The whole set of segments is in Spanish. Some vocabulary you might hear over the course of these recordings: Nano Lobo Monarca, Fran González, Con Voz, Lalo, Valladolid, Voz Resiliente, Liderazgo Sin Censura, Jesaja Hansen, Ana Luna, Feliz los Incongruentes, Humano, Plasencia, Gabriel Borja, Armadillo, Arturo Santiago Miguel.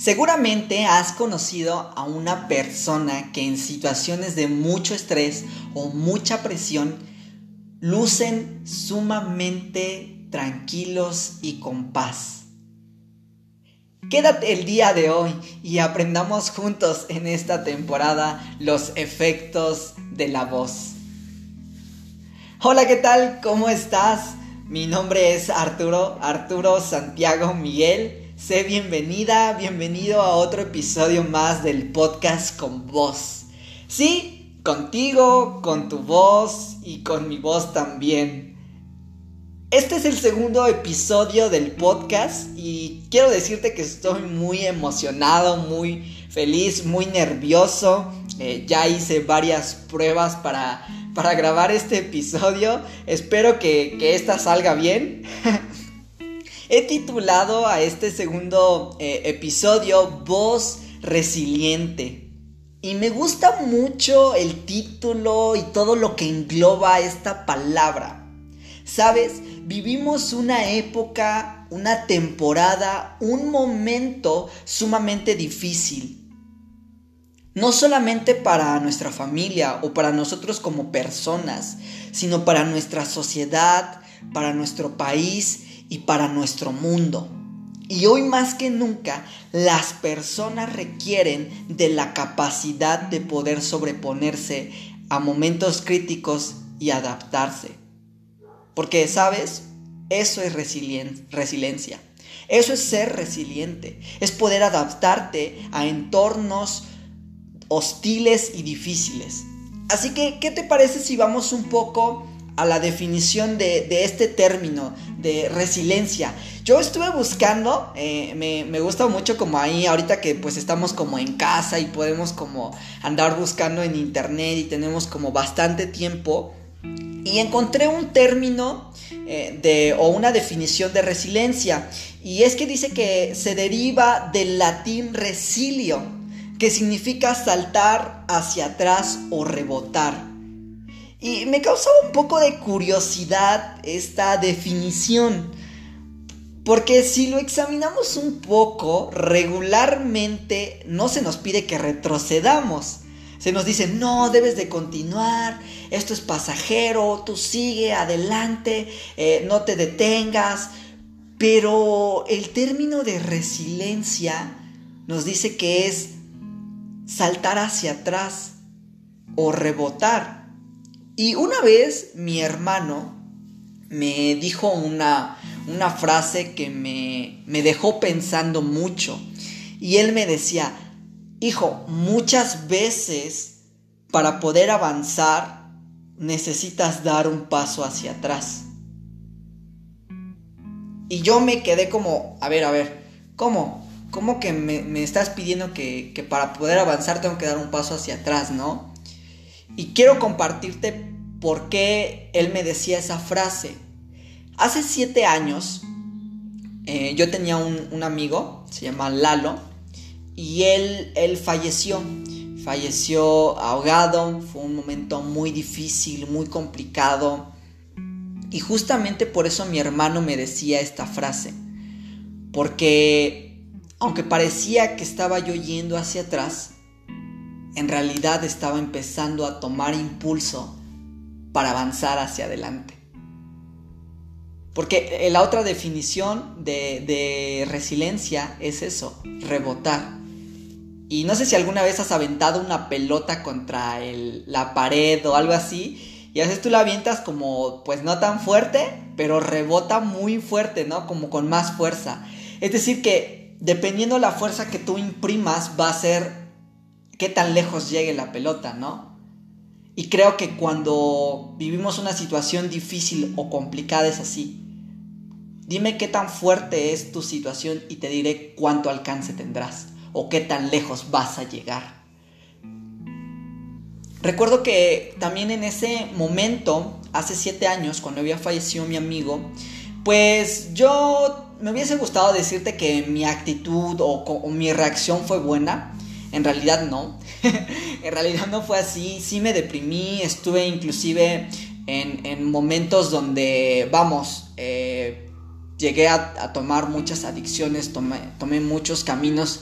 Seguramente has conocido a una persona que en situaciones de mucho estrés o mucha presión lucen sumamente tranquilos y con paz. Quédate el día de hoy y aprendamos juntos en esta temporada los efectos de la voz. Hola, ¿qué tal? ¿Cómo estás? Mi nombre es Arturo Santiago Miguel. Sé bienvenido a otro episodio más del podcast Con Voz. Sí, contigo, con tu voz y con mi voz también. Este es el segundo episodio del podcast y quiero decirte que estoy muy emocionado, muy feliz, muy nervioso. Ya hice varias pruebas para grabar este episodio. Espero que esta salga bien. He titulado a este segundo episodio Voz Resiliente. Y me gusta mucho el título y todo lo que engloba esta palabra. ¿Sabes? Vivimos una época, una temporada, un momento sumamente difícil. No solamente para nuestra familia o para nosotros como personas, sino para nuestra sociedad, para nuestro país y para nuestro mundo. Y hoy más que nunca, las personas requieren de la capacidad de poder sobreponerse a momentos críticos y adaptarse. Porque, ¿sabes? Eso es resiliencia. Eso es ser resiliente. Es poder adaptarte a entornos hostiles y difíciles. Así que, ¿qué te parece si vamos un poco a la definición de este término de resiliencia? Yo estuve buscando, me gusta mucho como ahí ahorita que pues estamos como en casa y podemos como andar buscando en internet y tenemos como bastante tiempo, y encontré un término o una definición de resiliencia, y es que dice que se deriva del latín resilio, que significa saltar hacia atrás o rebotar. Y me causaba un poco de curiosidad esta definición, porque si lo examinamos un poco, regularmente no se nos pide que retrocedamos. Se nos dice, no, debes de continuar, esto es pasajero, tú sigue adelante, no te detengas. Pero el término de resiliencia nos dice que es saltar hacia atrás o rebotar. Y una vez mi hermano me dijo una frase que me dejó pensando mucho. Y él me decía, hijo, muchas veces para poder avanzar necesitas dar un paso hacia atrás. Y yo me quedé como, a ver, ¿cómo? ¿Cómo que me estás pidiendo que para poder avanzar tengo que dar un paso hacia atrás, no? Y quiero compartirte por qué él me decía esa frase. Hace 7 años yo tenía un amigo, se llama Lalo, y él falleció ahogado. Fue un momento muy difícil, muy complicado, y justamente por eso mi hermano me decía esta frase, porque aunque parecía que estaba yo yendo hacia atrás, en realidad estaba empezando a tomar impulso para avanzar hacia adelante. Porque la otra definición de resiliencia es eso, rebotar. Y no sé si alguna vez has aventado una pelota contra la pared o algo así, y a veces tú la avientas como, pues no tan fuerte, pero rebota muy fuerte, ¿no? Como con más fuerza. Es decir que dependiendo la fuerza que tú imprimas va a ser qué tan lejos llegue la pelota, ¿no? Y creo que cuando vivimos una situación difícil o complicada es así. Dime qué tan fuerte es tu situación y te diré cuánto alcance tendrás o qué tan lejos vas a llegar. Recuerdo que también en ese momento, hace 7 años, cuando había fallecido mi amigo, pues yo me hubiese gustado decirte que mi actitud o mi reacción fue buena. En realidad no, en realidad no fue así. Sí me deprimí, estuve inclusive en momentos donde, llegué a tomar muchas adicciones, tomé muchos caminos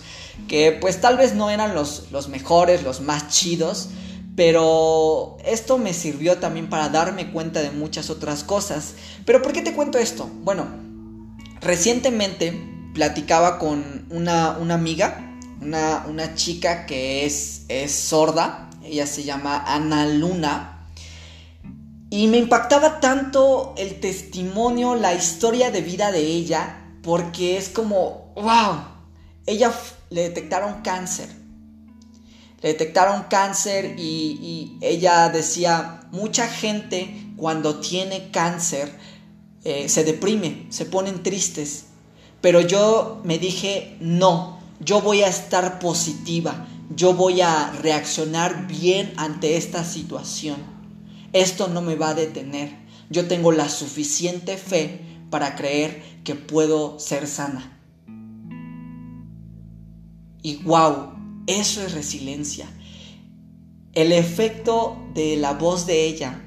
que pues tal vez no eran los mejores, los más chidos, pero esto me sirvió también para darme cuenta de muchas otras cosas. ¿Pero por qué te cuento esto? Bueno, recientemente platicaba con una amiga, una chica que es sorda, ella se llama Ana Luna. Y me impactaba tanto el testimonio, la historia de vida de ella, porque es como, wow, ella le detectaron cáncer y ella decía, mucha gente cuando tiene cáncer se deprime, se ponen tristes, pero yo me dije, no, yo voy a estar positiva, yo voy a reaccionar bien ante esta situación. Esto no me va a detener. Yo tengo la suficiente fe para creer que puedo ser sana. Y wow, eso es resiliencia. El efecto de la voz de ella,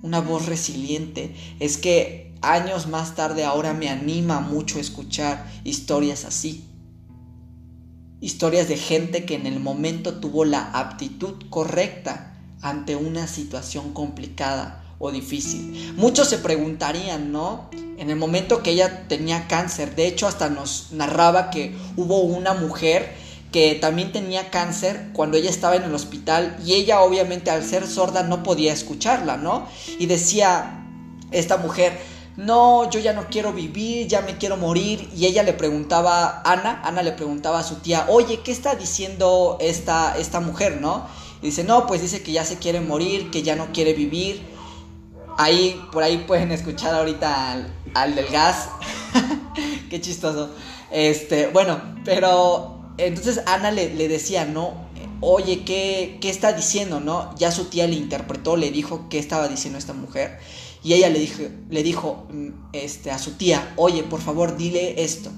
una voz resiliente, es que años más tarde ahora me anima mucho a escuchar historias así. Historias de gente que en el momento tuvo la aptitud correcta ante una situación complicada o difícil. Muchos se preguntarían, ¿no? En el momento que ella tenía cáncer, de hecho hasta nos narraba que hubo una mujer que también tenía cáncer cuando ella estaba en el hospital y ella obviamente al ser sorda no podía escucharla, ¿no? Y decía esta mujer, no, yo ya no quiero vivir, ya me quiero morir. Y ella le preguntaba, Ana le preguntaba a su tía, oye, ¿qué está diciendo esta mujer, no? Y dice, no, pues dice que ya se quiere morir, que ya no quiere vivir. Ahí, por ahí pueden escuchar ahorita al del gas. Qué chistoso. Bueno, pero entonces Ana le decía, ¿no? Oye, ¿qué está diciendo, no? Ya su tía le interpretó, le dijo qué estaba diciendo esta mujer. Y ella le dijo a su tía, oye, por favor, dile esto.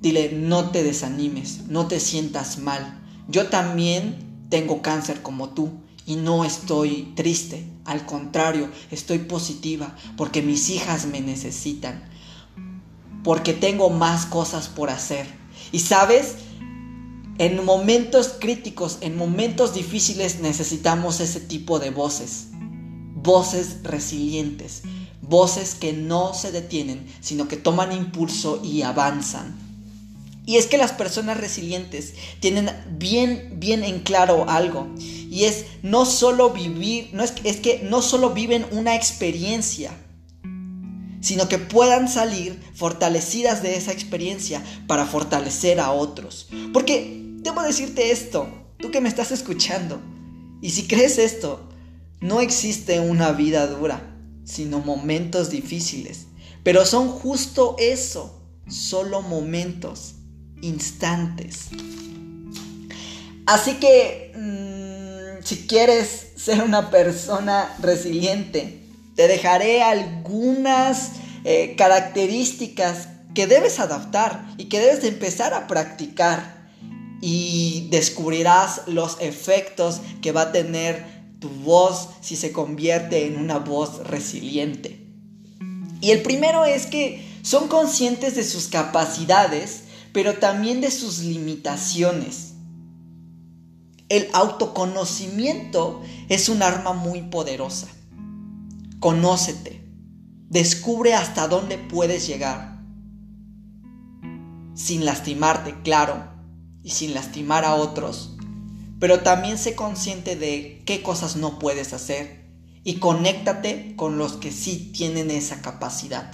Dile, no te desanimes, no te sientas mal. Yo también tengo cáncer como tú y no estoy triste, al contrario, estoy positiva porque mis hijas me necesitan, porque tengo más cosas por hacer. Y sabes, en momentos críticos, en momentos difíciles necesitamos ese tipo de voces, voces resilientes, voces que no se detienen, sino que toman impulso y avanzan. Y es que las personas resilientes tienen bien en claro algo. Y es no solo vivir, es que no solo viven una experiencia, sino que puedan salir fortalecidas de esa experiencia para fortalecer a otros. Porque debo decirte esto, tú que me estás escuchando, y si crees esto, no existe una vida dura, sino momentos difíciles. Pero son justo eso, solo momentos. Instantes. Así que si quieres ser una persona resiliente, te dejaré algunas características que debes adaptar y que debes empezar a practicar, y descubrirás los efectos que va a tener tu voz si se convierte en una voz resiliente. Y el primero es que son conscientes de sus capacidades, pero también de sus limitaciones. El autoconocimiento es un arma muy poderosa. Conócete. Descubre hasta dónde puedes llegar. Sin lastimarte, claro, y sin lastimar a otros. Pero también sé consciente de qué cosas no puedes hacer y conéctate con los que sí tienen esa capacidad.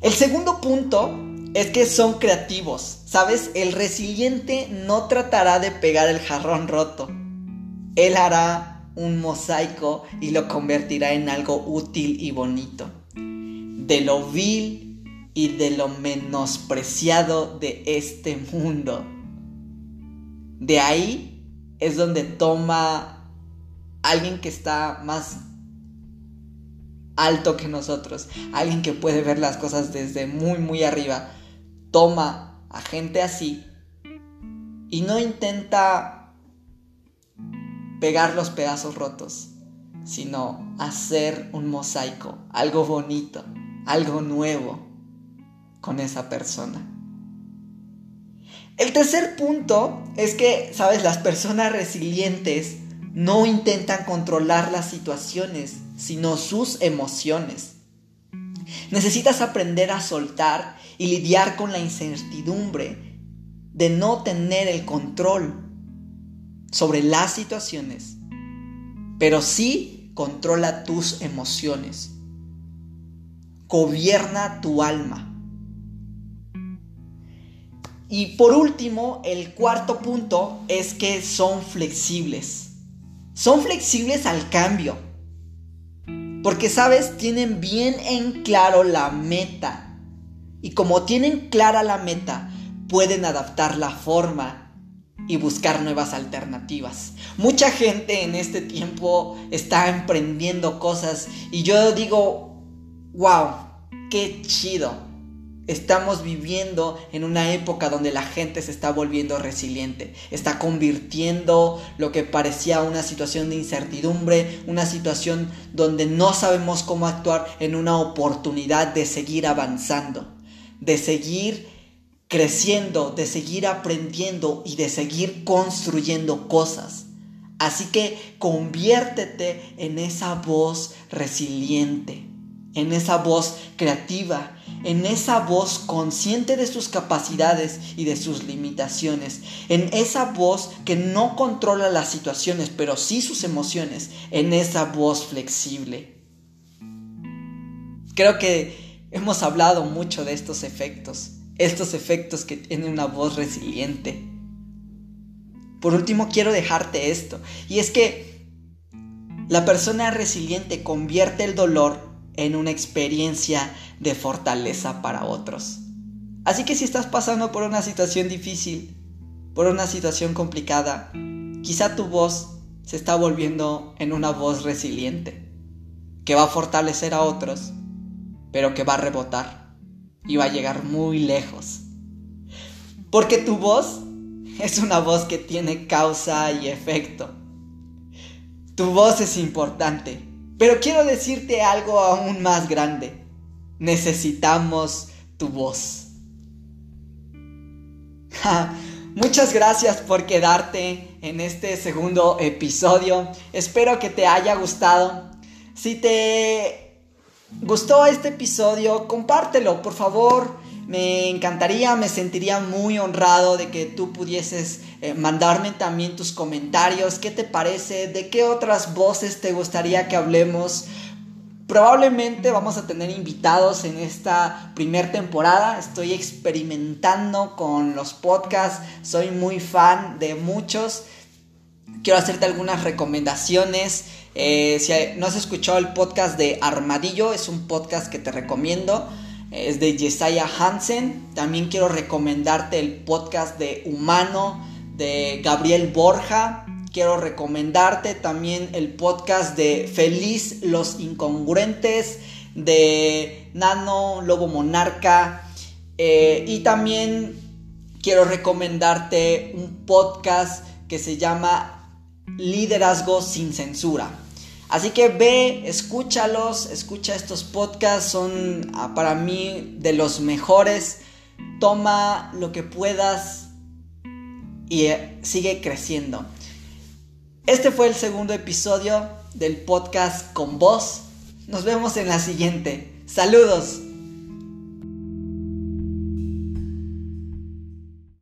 El segundo punto es que son creativos, ¿sabes? El resiliente no tratará de pegar el jarrón roto. Él hará un mosaico y lo convertirá en algo útil y bonito. De lo vil y de lo menospreciado de este mundo. De ahí es donde toma alguien que está más alto que nosotros, alguien que puede ver las cosas desde muy arriba. Toma a gente así y no intenta pegar los pedazos rotos, sino hacer un mosaico, algo bonito, algo nuevo con esa persona. El tercer punto es que, ¿sabes? Las personas resilientes no intentan controlar las situaciones, sino sus emociones. Necesitas aprender a soltar y lidiar con la incertidumbre de no tener el control sobre las situaciones, pero sí controla tus emociones. Gobierna tu alma. Y por último, el cuarto punto es que son flexibles. Son flexibles al cambio. Porque, ¿sabes? Tienen bien en claro la meta. Y como tienen clara la meta, pueden adaptar la forma y buscar nuevas alternativas. Mucha gente en este tiempo está emprendiendo cosas y yo digo, wow, qué chido. Estamos viviendo en una época donde la gente se está volviendo resiliente, está convirtiendo lo que parecía una situación de incertidumbre, una situación donde no sabemos cómo actuar, en una oportunidad de seguir avanzando, de seguir creciendo, de seguir aprendiendo y de seguir construyendo cosas. Así que conviértete en esa voz resiliente, en esa voz creativa, en esa voz consciente de sus capacidades y de sus limitaciones, en esa voz que no controla las situaciones, pero sí sus emociones, en esa voz flexible. Creo que hemos hablado mucho de estos efectos que tiene una voz resiliente. Por último, quiero dejarte esto, y es que la persona resiliente convierte el dolor en una experiencia de fortaleza para otros. Así que si estás pasando por una situación difícil, por una situación complicada, quizá tu voz se está volviendo en una voz resiliente, que va a fortalecer a otros, pero que va a rebotar y va a llegar muy lejos. Porque tu voz es una voz que tiene causa y efecto. Tu voz es importante. Pero quiero decirte algo aún más grande. Necesitamos tu voz. Muchas gracias por quedarte en este segundo episodio. Espero que te haya gustado. Si te gustó este episodio, compártelo, por favor. Me encantaría, me sentiría muy honrado de que tú pudieses mandarme también tus comentarios. ¿Qué te parece? ¿De qué otras voces te gustaría que hablemos? Probablemente vamos a tener invitados en esta primera temporada. Estoy experimentando con los podcasts. Soy muy fan de muchos. Quiero hacerte algunas recomendaciones. Si no has escuchado el podcast de Armadillo, es un podcast que te recomiendo. Es de Jesaja Hansen. También quiero recomendarte el podcast de Humano, de Gabriel Borja. Quiero recomendarte también el podcast de Feliz los Incongruentes, de Nano Lobo Monarca. Y también quiero recomendarte un podcast que se llama Liderazgo Sin Censura. Así que ve, escúchalos, escucha estos podcasts, son para mí de los mejores. Toma lo que puedas y sigue creciendo. Este fue el segundo episodio del podcast Con Voz. Nos vemos en la siguiente. ¡Saludos!